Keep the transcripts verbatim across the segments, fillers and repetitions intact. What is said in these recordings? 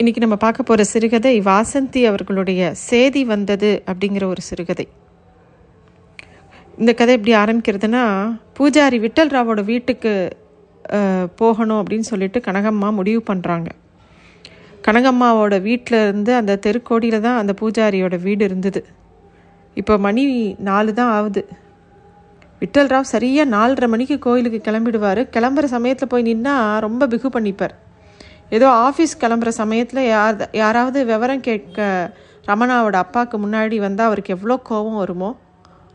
இன்றைக்கி நம்ம பார்க்க போகிற சிறுகதை வாசந்தி அவர்களுடைய சேதி வந்தது அப்படிங்கிற ஒரு சிறுகதை. இந்த கதை எப்படி ஆரம்பிக்கிறதுனா, பூஜாரி விட்டல்ராவோட வீட்டுக்கு போகணும் அப்படின்னு சொல்லிட்டு கனகம்மா முடிவு பண்ணுறாங்க. கனகம்மாவோட வீட்டில் இருந்து அந்த தெருக்கோடியில் தான் அந்த பூஜாரியோட வீடு இருந்தது. இப்போ மணி நாலு தான் ஆகுது. விட்டல்ராவ் சரியாக நாலரை மணிக்கு கோயிலுக்கு கிளம்பிடுவார். கிளம்புற சமயத்தில் போய் நின்னா ரொம்ப பிகு பண்ணிப்பார். ஏதோ ஆஃபீஸ் கிளம்புற சமயத்தில் யார் யாராவது விவரம் கேட்க ரமணாவோட அப்பாவுக்கு முன்னாடி வந்தால் அவருக்கு எவ்வளோ கோபம் வருமோ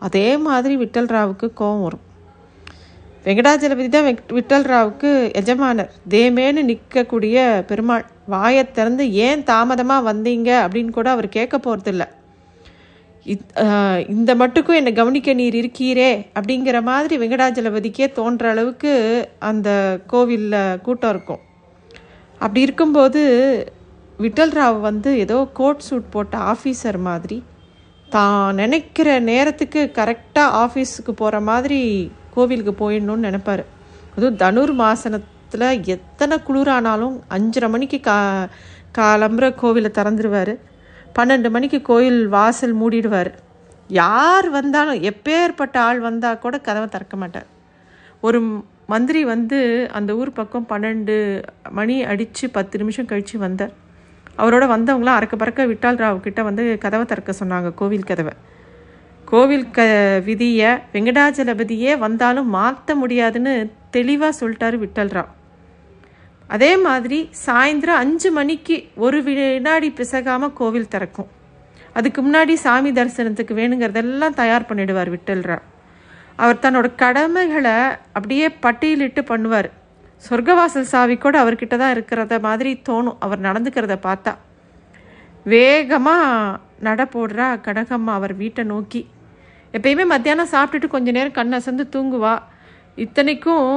அதே மாதிரி விட்டல்ராவுக்கு கோபம் வரும். வெங்கடாஜலபதி தான் விட்டல்ராவுக்கு எஜமானர், தேமேன்னு நிற்கக்கூடிய பெருமாள். வாயை திறந்து ஏன் தாமதமாக வந்தீங்க அப்படின்னு கூட அவர் கேட்க போகிறதில்ல. இந்த மட்டுக்கும் என்னை கவனிக்க நீர் இருக்கீரே அப்படிங்கிற மாதிரி வெங்கடாஜலபதிக்கே தோன்ற அளவுக்கு அந்த கோவிலில் கூட்டம் இருக்கும். அப்படி இருக்கும்போது விட்டல்ராவ் வந்து ஏதோ கோட் சூட் போட்ட ஆஃபீஸர் மாதிரி தான் நினைக்கிற நேரத்துக்கு கரெக்டாக ஆஃபீஸுக்கு போகிற மாதிரி கோவிலுக்கு போயிடணும்னு நினைப்பார். அதுவும் தனுர் மாசனத்தில் எத்தனை குளிரானாலும் அஞ்சரை மணிக்கு கா காலம்புற கோவிலை திறந்துருவார். பன்னெண்டு மணிக்கு கோயில் வாசல் மூடிடுவார். யார் வந்தாலும், எப்பேற்பட்ட ஆள் வந்தால் கூட கதவை திறக்க மாட்டார். ஒரு மந்திரி வந்து அந்த ஊர் பக்கம் பன்னெண்டு மணி அடித்து பத்து நிமிஷம் கழித்து வந்தார். அவரோட வந்தவங்களாம் அறக்க பறக்க விட்டல்ராவ்கிட்ட வந்து கதவை திறக்க சொன்னாங்க. கோவில் கதவை கோவில் க விதியை வெங்கடாஜலபதியே வந்தாலும் மாற்ற முடியாதுன்னு தெளிவாக சொல்லிட்டாரு விட்டல்ராவ். அதே மாதிரி சாயந்தரம் அஞ்சு மணிக்கு ஒரு வினாடி பிசகாமல் கோவில் திறக்கும். அதுக்கு முன்னாடி சாமி தரிசனத்துக்கு வேணுங்கிறதெல்லாம் தயார் பண்ணிடுவார் விட்டல்ராவ். அவர் தன்னோட கடமைகளை அப்படியே பட்டியலிட்டு பண்ணுவார். சொர்க்கவாசல் சாவி கூட அவர்கிட்ட தான் இருக்கிறத மாதிரி தோணும் அவர் நடந்துக்கிறத பார்த்தா. வேகமாக நட போடுறா கனகம்மா அவர் வீட்டை நோக்கி. எப்பயுமே மத்தியானம் சாப்பிட்டுட்டு கொஞ்சம் நேரம் கண்ணை அசந்து தூங்குவா. இத்தனைக்கும்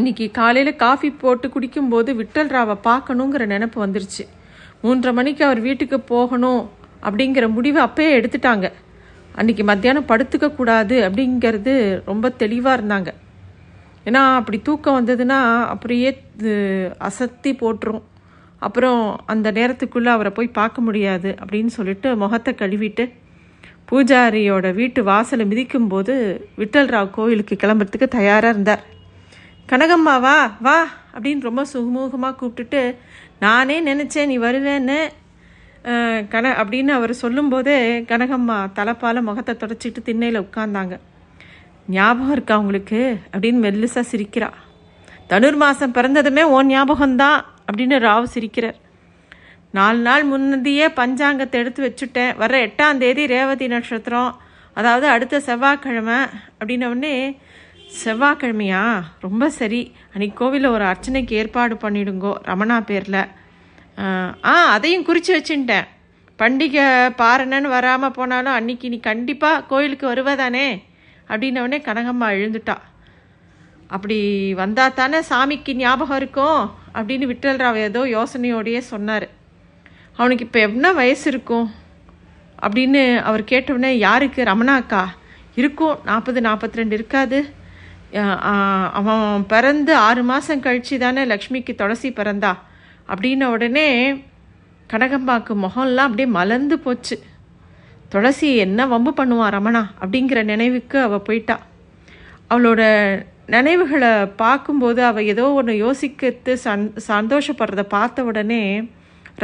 இன்றைக்கி காலையில் காஃபி போட்டு குடிக்கும்போது விட்டல்ராவை பார்க்கணுங்கிற நினப்பு வந்துருச்சு. மூன்றரை மணிக்கு அவர் வீட்டுக்கு போகணும் அப்படிங்கிற முடிவை அப்பயே எடுத்துட்டாங்க. அன்றைக்கி மத்தியானம் படுத்துக்கக்கூடாது அப்படிங்கிறது ரொம்ப தெளிவாக இருந்தாங்க. ஏன்னா அப்படி தூக்கம் வந்ததுன்னா அப்படியே அசத்தி போட்டுரும். அப்புறம் அந்த நேரத்துக்குள்ளே அவரை போய் பார்க்க முடியாது அப்படின்னு சொல்லிட்டு முகத்தை கழுவிட்டு பூஜாரியோட வீட்டு வாசலை மிதிக்கும்போது விட்டல்ராவ் கோயிலுக்கு கிளம்புறதுக்கு தயாராக இருந்தார். கனகம்மா வா வா அப்படின்னு ரொம்ப சுமூகமாக கூப்பிட்டுட்டு, நானே நினச்சேன் நீ வருவேன்னு கன அப்படின்னு அவர் சொல்லும்போதே கனகம்மா தலைப்பால் முகத்தை தொடச்சிட்டு திண்ணையில் உட்கார்ந்தாங்க. ஞாபகம் இருக்கா உங்களுக்கு அப்படின்னு மெல்லுசாக சிரிக்கிறா. தனுர் மாதம் பிறந்ததுமே உன் ஞாபகம்தான் அப்படின்னு ராவ் சிரிக்கிறார். நாலு நாள் முன்னதியே பஞ்சாங்கத்தை எடுத்து வச்சுட்டேன். வர்ற எட்டாம் தேதி ரேவதி நட்சத்திரம், அதாவது அடுத்த செவ்வாய்க்கிழமை அப்படின்னோடனே, செவ்வாய்க்கிழமையா, ரொம்ப சரி, அன்றைக்கி கோவிலில் ஒரு அர்ச்சனைக்கு ஏற்பாடு பண்ணிடுங்கோ ரமணா பேரில். ஆ, அதையும் குறித்து வச்சுட்டேன். பண்டிகை பாருன்னு வராமல் போனாலும் அன்றைக்கி நீ கண்டிப்பாக கோயிலுக்கு வருவதானே அப்படின்னோடனே கனகம்மா எழுந்துட்டா. அப்படி வந்தா தானே சாமிக்கு ஞாபகம் இருக்கும் அப்படின்னு விட்டல்ராவ் ஏதோ யோசனையோடையே சொன்னார். அவனுக்கு இப்போ என்ன வயசு இருக்கும் அப்படின்னு அவர் கேட்டவுடனே, யாருக்கு, ரமணாக்கா? இருக்கும், நாற்பது நாற்பத்தி ரெண்டு இருக்காது. அவன் பிறந்து ஆறு மாதம் கழிச்சு தானே லக்ஷ்மிக்கு துளசி பிறந்தா அப்படின்ன உடனே கனகம்மாவுக்கு முகம்லாம் அப்படியே மலர்ந்து போச்சு. துளசி என்ன வம்பு பண்ணுவான் ரமணா அப்படிங்கிற நினைவுக்கு அவள் போயிட்டா. அவளோட நினைவுகளை பார்க்கும்போது அவள் ஏதோ ஒன்று யோசிக்கிறது சந் சந்தோஷப்படுறத பார்த்த உடனே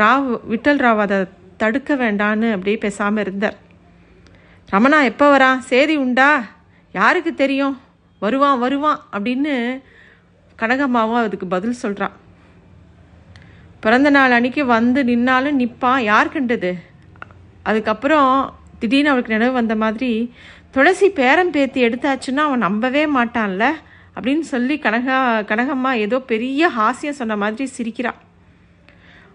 ராவ் விட்டல்ராவ் அதை தடுக்க வேண்டான்னு அப்படியே பேசாமல் இருந்தார். ரமணா எப்போ வரான், சேதி உண்டா? யாருக்கு தெரியும், வருவான் வருவான் அப்படின்னு கனகம்மாவும் அதுக்கு பதில் சொல்கிறான். பிறந்த நாள் அன்றைக்கி வந்து நின்னாலும் நிற்பான், யார் கண்டது? அதுக்கப்புறம் திடீர்னு அவளுக்கு நினைவு வந்த மாதிரி, துளசி பேரம் பேத்தி எடுத்தாச்சுன்னா அவன் நம்பவே மாட்டான்ல அப்படின்னு சொல்லி கனகா கனகம்மா ஏதோ பெரிய ஹாஸ்யம் சொன்ன மாதிரி சிரிக்கிறான்.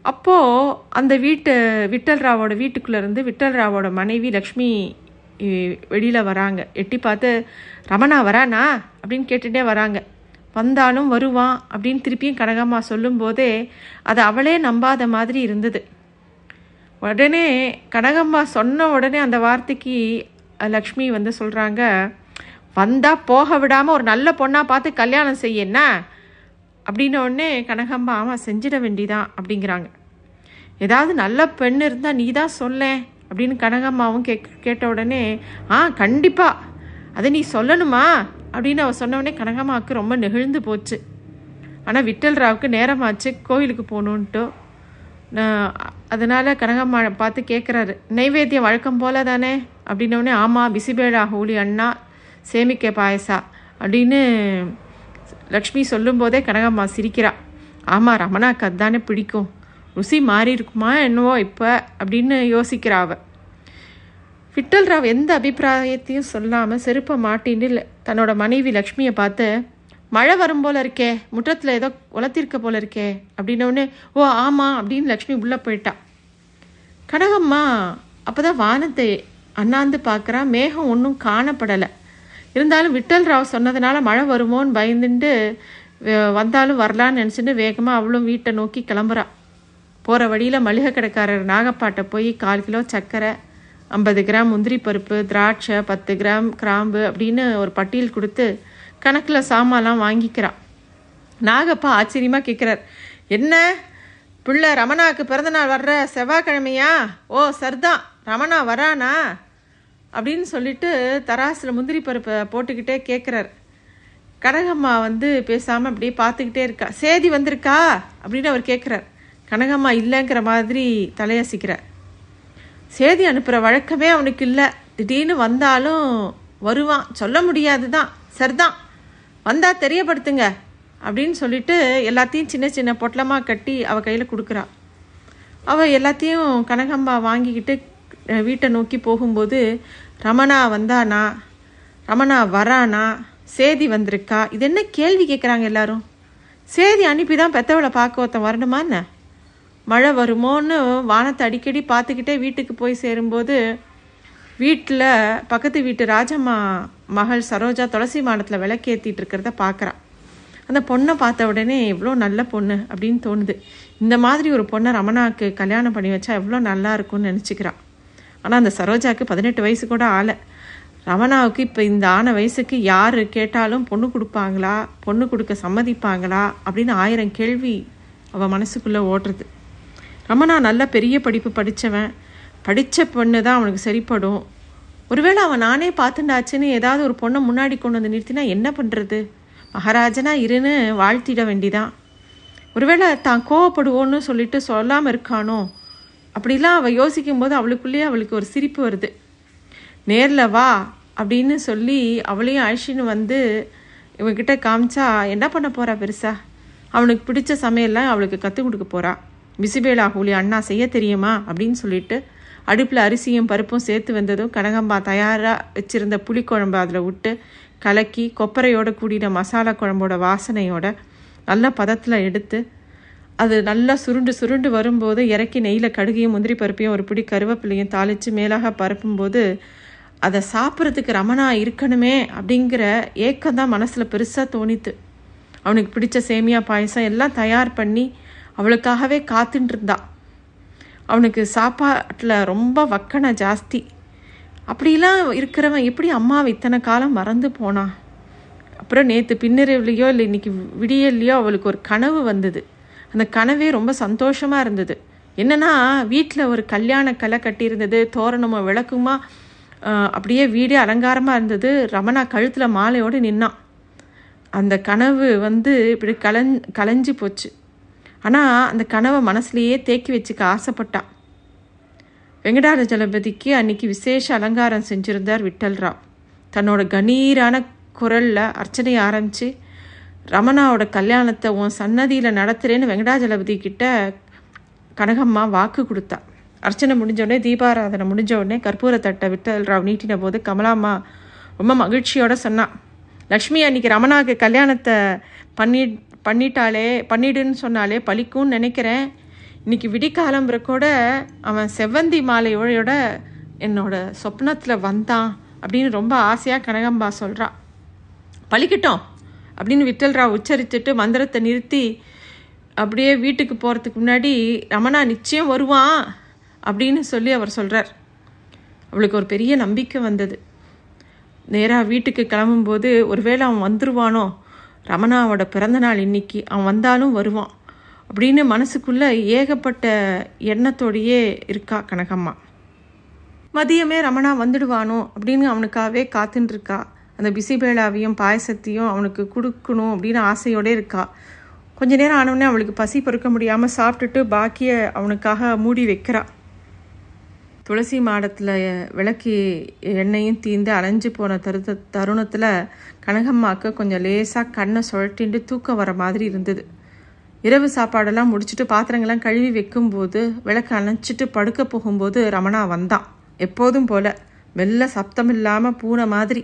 அப்போது அந்த வீட்டு விட்டல்ராவோட வீட்டுக்குள்ளேருந்து விட்டல்ராவோட மனைவி லக்ஷ்மி வெளியில் வராங்க. எட்டி பார்த்து, ரமணா வரானா அப்படின்னு கேட்டுகிட்டே வராங்க. வந்தாலும் வருவான் அப்படின்னு திருப்பியும் கனகம்மா சொல்லும்போதே அதை அவளே நம்பாத மாதிரி இருந்தது. உடனே கனகம்மா சொன்ன உடனே அந்த வார்த்தைக்கு லக்ஷ்மி வந்து சொல்கிறாங்க, வந்தால் போக விடாமல் ஒரு நல்ல பொண்ணாக பார்த்து கல்யாணம் செய்யண்ணா அப்படின்ன உடனே கனகம்மா, ஆமாம் செஞ்சிட வேண்டிதான் அப்படிங்கிறாங்க. ஏதாவது நல்ல பெண் இருந்தால் நீ தான் சொல்லேன் அப்படின்னு கனகம்மாவும் கேட்க கேட்ட உடனே ஆ கண்டிப்பாக அதை நீ சொல்லணுமா அப்படின்னு அவள் சொன்னவுடனே கனகம்மாவுக்கு ரொம்ப நெகிழ்ந்து போச்சு. ஆனால் விட்டல்ராவுக்கு நேரமாச்சு, கோயிலுக்கு போகணுன்ட்டு. அதனால் கனகம்மா பார்த்து கேட்குறாரு, நைவேத்தியம் வழக்கம் போல தானே அப்படின்னோடனே ஆமாம் பிசிபேடா ஹோலி அண்ணா சேமிக்க பாயசா அப்படின்னு லக்ஷ்மி சொல்லும்போதே கனகம்மா சிரிக்கிறா. ஆமாம் ரமணாக்கு அதுதானே பிடிக்கும், ருசி மாறி இருக்குமா என்னவோ இப்போ அப்படின்னு யோசிக்கிறா அவ. விட்டல்ராவ் எந்த அபிப்பிராயத்தையும் சொல்லாமல் செருப்பை மாட்டின்னு தன்னோட மனைவி லக்ஷ்மியை பார்த்து மழை வரும் போல இருக்கே, முற்றத்தில் ஏதோ உலத்திருக்க போல இருக்கே அப்படின்னோடனே ஓ ஆமாம் அப்படின்னு லக்ஷ்மி உள்ளே போயிட்டா. கனகம்மா அப்போ தான் வானத்தை அண்ணாந்து பார்க்குறா, மேகம் ஒன்றும் காணப்படலை. இருந்தாலும் விட்டல்ராவ் சொன்னதுனால மழை வருமோன்னு பயந்துட்டு வந்தாலும் வரலான்னு நினச்சிட்டு வேகமாக அவளும் வீட்டை நோக்கி கிளம்புறா. போகிற வழியில் மளிகை கடைக்காரர் நாகப்பாட்டை போய் கால் கிலோ சர்க்கரை, ஐம்பது கிராம் முந்திரி பருப்பு, திராட்சை, பத்து கிராம் கிராம்பு அப்படின்னு ஒரு பட்டியல் கொடுத்து கணக்கில் சாமான்லாம் வாங்கிக்கிறான். நாகப்பா ஆச்சரியமாக கேட்குறார், என்ன பிள்ளை ரமணாவுக்கு பிறந்தநாள் வர்ற செவ்வாய்க்கிழமையா? ஓ சர்தான் ரமணா வரானா அப்படின்னு சொல்லிட்டு தராசில் முந்திரி பருப்பை போட்டுக்கிட்டே கேட்குறார். கனகம்மா வந்து பேசாமல் அப்படியே பார்த்துக்கிட்டே இருக்கா. சேதி வந்திருக்கா அப்படின்னு அவர் கேட்குறார். கனகம்மா இல்லைங்கிற மாதிரி தலையசிக்கிறார். சேதி அனுப்புகிற வழக்கமே அவனுக்கு இல்லை, திடீர்னு வந்தாலும் வருவான், சொல்ல முடியாது தான், சரிதான் வந்தால் தெரியப்படுத்துங்க அப்படின்னு சொல்லிட்டு எல்லாத்தையும் சின்ன சின்ன பொட்டலமாக கட்டி அவள் கையில் கொடுக்குறா. அவள் எல்லாத்தையும் கனகம்மா வாங்கிக்கிட்டு வீட்டை நோக்கி போகும்போது ரமணா வந்தானா, ரமணா வரானா, சேதி வந்திருக்கா, இது என்ன கேள்வி கேட்குறாங்க எல்லாரும். சேதி அனுப்பி தான் பெத்தவளை பார்க்க ஒருத்தன் வரணுமா என்ன? மழை வருமோன்னு வானத்தை அடிக்கடி பார்த்துக்கிட்டே வீட்டுக்கு போய் சேரும்போது வீட்டில் பக்கத்து வீட்டு ராஜம்மா மகள் சரோஜா துளசி மாடத்தில் விளக்கேற்றிட்டு இருக்கிறத பார்க்குறா. அந்த பொண்ணை பார்த்த உடனே எவ்வளோ நல்ல பொண்ணு அப்படின்னு தோணுது. இந்த மாதிரி ஒரு பொண்ணை ரமணாவுக்கு கல்யாணம் பண்ணி வச்சா எவ்வளோ நல்லா இருக்கும்னு நினச்சிக்கிறான். ஆனால் அந்த சரோஜாவுக்கு பதினெட்டு வயசு கூட ஆளை. ரமணாவுக்கு இப்போ இந்த ஆன வயசுக்கு யார் கேட்டாலும் பொண்ணு கொடுப்பாங்களா, பொண்ணு கொடுக்க சம்மதிப்பாங்களா அப்படின்னு ஆயிரம் கேள்வி அவள் மனசுக்குள்ளே ஓடுறது. ரமணா நல்லா பெரிய படிப்பு படித்தவன், படித்த பொண்ணு தான் அவனுக்கு சரிப்படும். ஒருவேளை அவன் நானே பார்த்துண்டாச்சுன்னு ஏதாவது ஒரு பொண்ணை முன்னாடி கொண்டு வந்து நிறுத்தினா என்ன பண்ணுறது? மகாராஜனா இருன்னு வாழ்த்திட வேண்டிதான். ஒருவேளை தான் கோவப்படுவோன்னு சொல்லிட்டு சொல்லாமல் இருக்கானோ அப்படிலாம் அவள் யோசிக்கும் போது அவளுக்குள்ளேயே அவளுக்கு ஒரு சிரிப்பு வருது. நேரில் வா அப்படின்னு சொல்லி அவளையும் அழிச்சின்னு வந்து இவன்கிட்ட காமிச்சா என்ன பண்ண போகிறா பெருசா? அவனுக்கு பிடிச்ச சமையல்லாம் அவளுக்கு கற்றுக் கொடுக்க போகிறா. பிசிபேலா ஹோலி அண்ணா செய்ய தெரியுமா அப்படின்னு சொல்லிட்டு அடுப்பில் அரிசியும் பருப்பும் சேர்த்து வந்ததும் கனகம்பா தயாராக வச்சுருந்த புளிக்குழம்பு அதில் விட்டு கலக்கி கொப்பரையோடு கூடின மசாலா குழம்போட வாசனையோட நல்ல பதத்தில் எடுத்து அது நல்லா சுருண்டு சுருண்டு வரும்போது இறக்கி நெய்யில் கடுகையும் முந்திரி பருப்பையும் ஒரு பிடி கருவேப்பிலையும் தாளித்து மேலாக பரப்பும்போது அதை சாப்பிட்றதுக்கு ரமணா இருக்கணுமே அப்படிங்கிற ஏக்கம்தான் மனசில் பெருசாக தோணித்து. அவனுக்கு பிடிச்ச சேமியா பாயசம் எல்லாம் தயார் பண்ணி அவளுக்காகவே காத்துட்டு இருந்தா. அவனுக்கு சாப்பாட்டில் ரொம்ப வக்கனை ஜாஸ்தி. அப்படிலாம் இருக்கிறவன் எப்படி அம்மாவை இத்தனை காலம் மறந்து போனான்? அப்புறம் நேற்று பின்னிரவுலையோ இல்லை இன்றைக்கி விடியல்லையோ அவளுக்கு ஒரு கனவு வந்தது. அந்த கனவே ரொம்ப சந்தோஷமாக இருந்தது. என்னென்னா வீட்டில் ஒரு கல்யாண கலை கட்டியிருந்தது, தோரணமோ விளக்குமா அப்படியே வீடே அலங்காரமாக இருந்தது. ரமணா கழுத்தில் மாலையோடு நின்னான். அந்த கனவு வந்து இப்படி கலஞ் கலைஞ்சி போச்சு. ஆனால் அந்த கனவை மனசுலேயே தேக்கி வச்சுக்க ஆசைப்பட்டான். வெங்கடாஜலபதிக்கு அன்றைக்கி விசேஷ அலங்காரம் செஞ்சுருந்தார் விட்டல்ராவ். தன்னோட கணீரான குரலில் அர்ச்சனை ஆரம்பித்து ரமணாவோட கல்யாணத்தை உன் சன்னதியில் நடத்துகிறேன்னு வெங்கடாஜலபதி கிட்ட கனகம்மா வாக்கு கொடுத்தா. அர்ச்சனை முடிஞ்சோடனே, தீபாராதனை முடிஞ்சோடனே கற்பூரத்தட்டை விட்டல்ராவ் நீட்டின போது கமலாம்மா ரொம்ப மகிழ்ச்சியோடு சொன்னான், லக்ஷ்மி அன்றைக்கி ரமணாவுக்கு கல்யாணத்தை பண்ணி பண்ணிட்டாலே பண்ணிடுன்னு சொன்னாலே பழிக்கும்னு நினைக்கிறேன். இன்றைக்கி விடிக்காலம்புற கூட அவன் செவ்வந்தி மாலையோட என்னோட சொப்னத்தில் வந்தான் அப்படின்னு ரொம்ப ஆசையாக கனகம்பா சொல்கிறா. பழிக்கட்டும் அப்படின்னு விட்டல்ராவ் உச்சரிச்சுட்டு மந்திரத்தை நிறுத்தி அப்படியே வீட்டுக்கு போகிறதுக்கு முன்னாடி ரமணா நிச்சயம் வருவான் அப்படின்னு சொல்லி அவர் சொல்கிறார். அவளுக்கு ஒரு பெரிய நம்பிக்கை வந்தது. நேராக வீட்டுக்கு கிளம்பும்போது ஒருவேளை அவன் வந்துடுவானோ, ரமணாவோட பிறந்தநாள் இன்னைக்கு, அவன் வந்தாலும் வருவான், அப்படின்னு மனசுக்குள்ளே ஏகப்பட்ட எண்ணத்தோடையே இருக்கா கனகம்மா. மதியமே ரமணா வந்துடுவானோ அப்படின்னு அவனுக்காகவே காத்துட்டுருக்கா. அந்த பிசிபேளாவையும் பாயசத்தையும் அவனுக்கு கொடுக்கணும் அப்படின்னு ஆசையோடே இருக்கா. கொஞ்ச நேரம் ஆனவுடனே அவளுக்கு பசி பொறுக்க முடியாமல் சாப்பிட்டுட்டு பாக்கியை அவனுக்காக மூடி வைக்கிறா. துளசி மாடத்தில் விளக்கு எண்ணெயும் தீந்து அலைஞ்சு போன தரு தருணத்தில் கனகம்மாவுக்கு கொஞ்சம் லேசாக கண்ணை சுழட்டின்ட்டு தூக்கம் வர மாதிரி இருந்தது. இரவு சாப்பாடெல்லாம் முடிச்சுட்டு பாத்திரங்கள்லாம் கழுவி வைக்கும்போது விளக்கு அணைச்சிட்டு படுக்க போகும்போது ரமணா வந்தான். எப்போதும் போல் மெல்ல சப்தம் இல்லாமல் பூனை மாதிரி.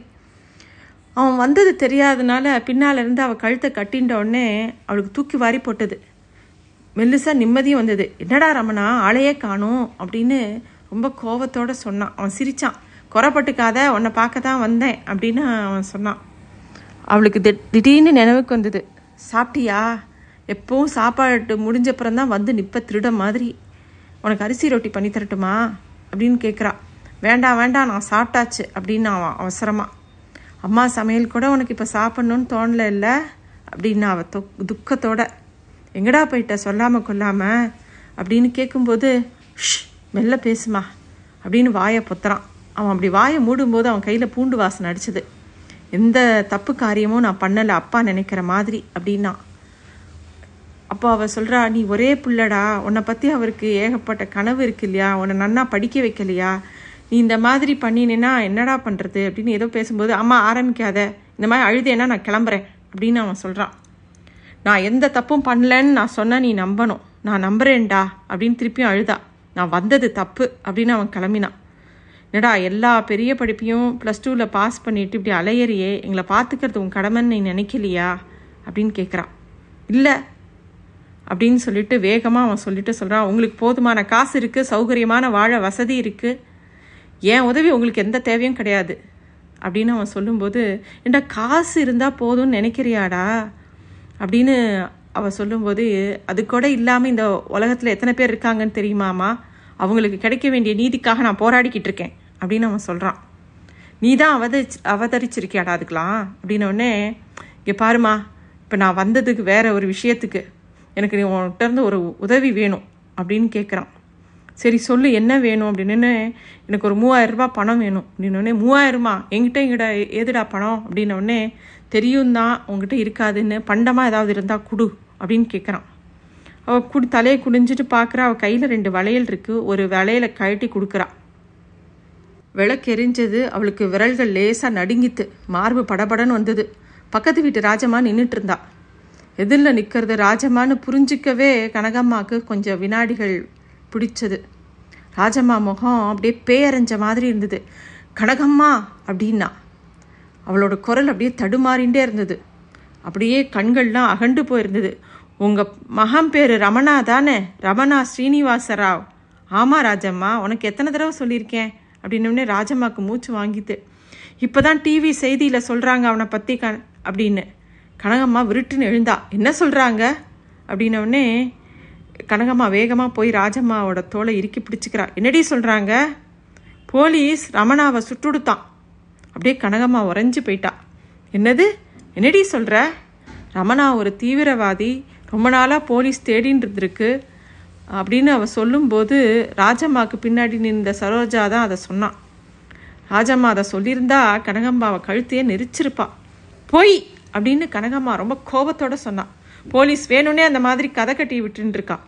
அவன் வந்தது தெரியாததுனால பின்னாலிருந்து அவள் கழுத்தை கட்டின்ற உடனே அவளுக்கு தூக்கி வாரி போட்டது. மெல்லுசா நிம்மதியும் வந்தது. என்னடா ரமணா ஆளையே காணும் அப்படின்னு ரொம்ப கோபத்தோடு சொன்னான். அவன் சிரித்தான். குறைப்பட்டுக்காத, உன்னை பார்க்க தான் வந்தேன் அப்படின்னு அவன் சொன்னான். அவளுக்கு தி திடீர்னு நினைவுக்கு வந்தது. சாப்பிட்டியா? எப்போவும் சாப்பாடு முடிஞ்சப்புறம் தான் வந்து நிற்ப திருட மாதிரி. உனக்கு அரிசி ரொட்டி பண்ணி தரட்டுமா அப்படின்னு கேட்குறா. வேண்டாம் வேண்டாம், நான் சாப்பிட்டாச்சு அப்படின்னு அவன் அவசரமாக. அம்மா சமையல் கூட உனக்கு இப்போ சாப்பிட்ணுன்னு தோணலை இல்லை அப்படின்னு அவன் தொ துக்கத்தோட. எங்கடா போயிட்ட சொல்லாமல் கொல்லாமல் அப்படின்னு கேட்கும்போது ஷ் மெல்ல பேசுமா அப்படின்னு வாயை பொத்துறான். அவன் அப்படி வாயை மூடும்போது அவன் கையில் பூண்டு வாசனை அடிச்சது. எந்த தப்பு காரியமும் நான் பண்ணலை அப்பா நினைக்கிற மாதிரி அப்படின்னா. அப்போ அவள் சொல்கிறா, நீ ஒரே பிள்ளடா, உன்னை பற்றி அவருக்கு ஏகப்பட்ட கனவு இருக்கு இல்லையா, உன்னை நன்னா படிக்க வைக்கலையா, நீ இந்த மாதிரி பண்ணினேன்னா என்னடா பண்ணுறது அப்படின்னு ஏதோ பேசும்போது அம்மா ஆரம்பிக்காத, இந்த மாதிரி அழுதேன்னா நான் கிளம்புறேன் அப்படின்னு அவன் சொல்கிறான். நான் எந்த தப்பும் பண்ணலன்னு நான் சொன்னால் நீ நம்பணும், நான் நம்புறேன்டா அப்படின்னு திருப்பியும் அழுதா. நான் வந்தது தப்பு அப்படின்னு அவன் கிளம்பினான். என்னடா எல்லா பெரிய படிப்பையும் ப்ளஸ் டூவில் பாஸ் பண்ணிவிட்டு இப்படி அலையறியே, எங்களை பார்த்துக்கிறது உன் கடமைன்னு நீ நினைக்கலையா அப்படின்னு கேட்குறான். இல்லை அப்படின்னு சொல்லிட்டு வேகமாக அவன் சொல்லிட்டு சொல்கிறான். உங்களுக்கு போதுமான காசு இருக்குது, சௌகரியமான வாழ வசதி இருக்குது, என் உதவி உங்களுக்கு எந்த தேவையும் கிடையாது அப்படின்னு அவன் சொல்லும்போது என்னடா காசு இருந்தால் போதும்னு நினைக்கிறியாடா அப்படின்னு அவள் சொல்லும்போது அது கூட இல்லாமல் இந்த உலகத்தில் எத்தனை பேர் இருக்காங்கன்னு தெரியுமாம்மா, அவங்களுக்கு கிடைக்க வேண்டிய நீதிக்காக நான் போராடிக்கிட்டு இருக்கேன் அப்படின்னு அவன் சொல்கிறான். நீ தான் அவதரிச்சு அவதரிச்சிருக்கியாடா அதுக்கெலாம் அப்படின்னோடனே இங்கே பாருமா, இப்போ நான் வந்ததுக்கு வேறு ஒரு விஷயத்துக்கு எனக்கு நீ உன்கிட்டருந்து ஒரு உதவி வேணும் அப்படின்னு கேட்குறான். சரி சொல்லு என்ன வேணும் அப்படின்னோடனே எனக்கு ஒரு மூவாயிரரூபா பணம் வேணும் அப்படின்னோடனே. மூவாயிரமா என்கிட்ட எங்கிட்ட ஏதுடா பணம் அப்படின்னோடனே தெரியும் தான் உங்ககிட்ட இருக்காதுன்னு, பண்டமாக ஏதாவது இருந்தால் கொடு அப்படின்னு கேட்குறான். அவள் குடி தலையை குடிஞ்சிட்டு பார்க்குறா. அவள் கையில் ரெண்டு வளையல் இருக்குது. ஒரு வளையலை கழட்டி கொடுக்குறா. விளக்கெரிஞ்சது. அவளுக்கு விரல்கள் லேசாக நடுங்கித்து, மார்பு படபடன்னு வந்தது. பக்கத்து வீட்டு ராஜம்மா நின்றுட்டு இருந்தா. எதிரில் நிற்கிறது ராஜம்மான்னு புரிஞ்சிக்கவே கனகம்மாவுக்கு கொஞ்சம் வினாடிகள் பிடிச்சது. ராஜம்மா முகம் அப்படியே பேயரைஞ்ச மாதிரி இருந்தது. கனகம்மா அப்படின்னா அவளோட குரல் அப்படியே தடுமாறிண்டே இருந்தது. அப்படியே கண்கள்லாம் அகண்டு போயிருந்தது. உங்கள் மகன் பேர் ரமணா தானே? ரமணா ஸ்ரீனிவாசராவ். ஆமாம் ராஜம்மா, உனக்கு எத்தனை தடவை சொல்லியிருக்கேன் அப்படின்னே ராஜம்மாவுக்கு மூச்சு வாங்கிட்டு. இப்போ தான் டிவி செய்தியில் சொல்கிறாங்க அவனை பற்றி க அப்படின்னு கனகம்மா விருட்டுன்னு எழுந்தா. என்ன சொல்கிறாங்க அப்படின்னோடனே கனகம்மா வேகமாக போய் ராஜம்மாவோட தோலை இறுக்கி பிடிச்சிக்கிறா. என்னடி சொல்கிறாங்க? போலீஸ் ரமணாவை சுட்டுடுத்தான். அப்படியே கனகம்மா உறைஞ்சி போயிட்டா. என்னது என்னடி சொல்கிற? ரமணா ஒரு தீவிரவாதி, ரொம்ப நாளாக போலீஸ் தேடின்னு இருந்திருக்கு அப்படின்னு அவள் சொல்லும்போது ராஜம்மாவுக்கு பின்னாடி நின்ற சரோஜா தான் அதை சொன்னான். ராஜம்மா அதை சொல்லியிருந்தா கனகம்மாவை கழுத்தையே நெரிச்சிருப்பா. போய் அப்படின்னு கனகம்மா ரொம்ப கோபத்தோடு சொன்னான். போலீஸ் வேணும்னே அந்த மாதிரி கதை கட்டி விட்டுருக்கான்.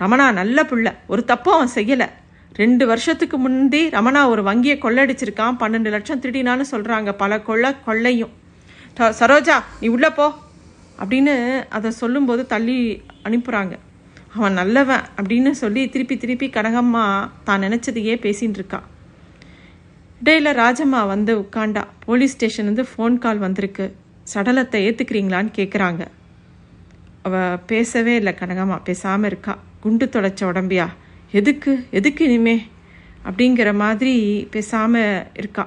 ரமணா நல்ல பிள்ளை, ஒரு தப்பும் அவன் செய்யலை. ரெண்டு வருஷத்துக்கு முந்தி ரமணா ஒரு வங்கியை கொள்ளடிச்சிருக்கான். பன்னெண்டு லட்சம் திருடினான்னு சொல்கிறாங்க. பல கொள்ளை கொள்ளையும் சரோஜா நீ உள்ளே போ அப்படின்னு அதை சொல்லும்போது தள்ளி அனுப்புகிறாங்க. அவன் நல்லவன் அப்படின்னு சொல்லி திருப்பி திருப்பி கனகம்மா தான் நினச்சதையே பேசின்னு இருக்கா. இடையில் ராஜம்மா வந்து உட்காண்டா. போலீஸ் ஸ்டேஷன்லேருந்து ஃபோன் கால் வந்திருக்கு, சடலத்தை ஏற்றுக்கிறீங்களான்னு கேட்குறாங்க. அவள் பேசவே இல்லை. கனகம்மா பேசாமல் இருக்கா. குண்டு தொலைச்ச உடம்பியா, எதுக்கு எதுக்கு இனிமே அப்படிங்கிற மாதிரி பேசாமல் இருக்கா.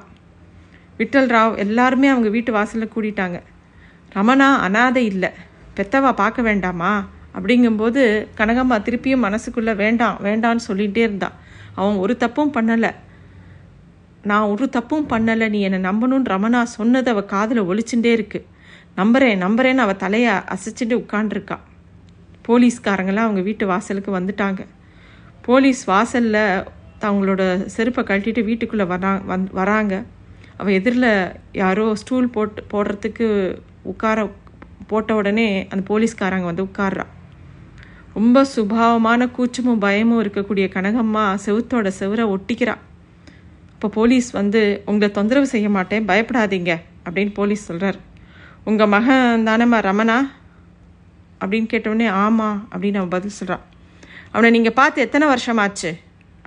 விட்டல்ராவ் எல்லாருமே அவங்க வீட்டு வாசலில் கூட்டிட்டாங்க. ரமணா அனாதை இல்லை, பெத்தவா பார்க்க வேண்டாமா அப்படிங்கும்போது கனகம்மா திருப்பியும் மனசுக்குள்ளே வேண்டாம் வேண்டான்னு சொல்லிகிட்டே இருந்தாள். அவன் ஒரு தப்பும் பண்ணலை, நான் ஒரு தப்பும் பண்ணலை, நீ என்னை நம்பணும்னு ரமணா சொன்னது அவள் காதில் ஒழிச்சுட்டே இருக்கு. நம்புறேன் நம்புறேன்னு அவள் தலையை அசைச்சிட்டு உட்காண்டிருக்கா. போலீஸ்காரங்களாம் அவங்க வீட்டு வாசலுக்கு வந்துட்டாங்க. போலீஸ் வாசலில் அவங்களோட செருப்பை கழட்டிட்டு வீட்டுக்குள்ளே வரா வந் வராங்க. அவள் எதிரில் யாரோ ஸ்டூல் போட்டு போடுறதுக்கு உட்கார போட்ட உடனே அந்த போலீஸ்காரங்க வந்து உட்கார்றா. ரொம்ப சுபாவமான கூச்சமும் பயமும் இருக்கக்கூடிய கனகம்மா செவுத்தோட செவரை ஒட்டிக்கிறா. இப்போ போலீஸ் வந்து, உங்களை தொந்தரவு செய்ய மாட்டேன், பயப்படாதீங்க அப்படின்னு போலீஸ் சொல்கிறார். உங்கள் மகன் தானேம்மா ரமணா அப்படின்னு கேட்டவுடனே ஆமாம் அப்படின்னு அவன் பதில் சொல்கிறான். அவனை நீங்கள் பார்த்து எத்தனை வருஷமாச்சு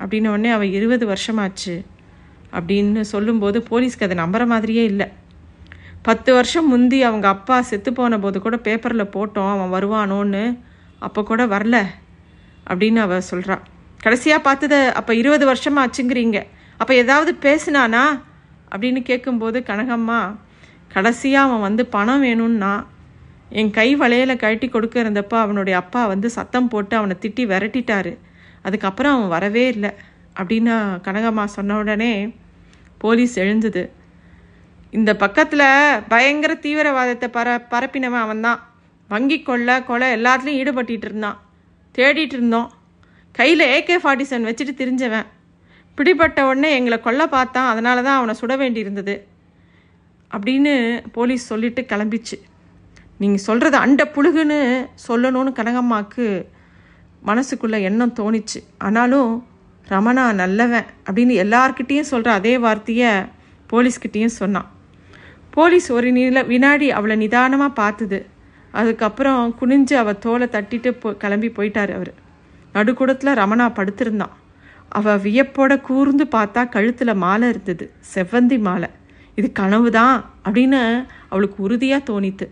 அப்படின்ன உடனே அவன் இருபது வருஷமாச்சு அப்படின்னு சொல்லும்போது போலீஸ்க்கு அதை நம்புகிற மாதிரியே இல்லை. பத்து வருஷம் முந்தி அவங்க அப்பா செத்து போன போது கூட பேப்பரில் போட்டோம் அவன் வருவானோன்னு, அப்போ கூட வரல அப்படின்னு அவள் சொல்கிறான். கடைசியாக பார்த்தது அப்போ இருபது வருஷமாச்சுங்கிறீங்க, அப்போ ஏதாவது பேசுனானா அப்படின்னு கேட்கும்போது கனகம்மா, கடைசியாக அவன் வந்து பணம் வேணும்னா என் கை வளையலை கழட்டி கொடுக்க இருந்தப்போ அவனுடைய அப்பா வந்து சத்தம் போட்டு அவனை திட்டி விரட்டிட்டாரு, அதுக்கப்புறம் அவன் வரவே இல்லை அப்படின்னு கனகம்மா சொன்ன உடனே போலீஸ் எழுந்தது. இந்த பக்கத்தில் பயங்கர தீவிரவாதத்தை பர பரப்பினவன் அவன்தான், வங்கி கொள்ளை கொலை எல்லாத்துலேயும் ஈடுபட்டு இருந்தான், தேடிட்டு இருந்தோம், கையில் ஏகே ஃபார்ட்டி செவன் வச்சுட்டு திரிஞ்சவன், பிடிபட்ட உடனே எங்களை கொல்ல பார்த்தான், அதனால தான் அவனை சுட வேண்டி இருந்தது அப்படின்னு போலீஸ் சொல்லிட்டு கிளம்பிச்சு. நீங்கள் சொல்கிறது அண்ட புழுகுன்னு சொல்லணும்னு கனகம்மாவுக்கு மனசுக்குள்ளே எண்ணம் தோணிச்சு. ஆனாலும் ரமணா நல்லவன் அப்படின்னு எல்லார்கிட்டேயும் சொல்கிற அதே வார்த்தையை போலீஸ்கிட்டேயும் சொன்னான். போலீஸ் ஒரு நில வினாடி அவளை நிதானமாக பார்த்துது. அதுக்கப்புறம் குனிஞ்சு அவள் தோலை தட்டிட்டு போ கிளம்பி போயிட்டார். அவர் நடுக்கூடத்தில் ரமணா படுத்திருந்தான். அவள் வியப்போட கூர்ந்து பார்த்தா கழுத்தில் மாலை இருந்தது, செவ்வந்தி மாலை. இது கனவு தான் அப்படின்னு அவளுக்கு உறுதியாக தோணித்து.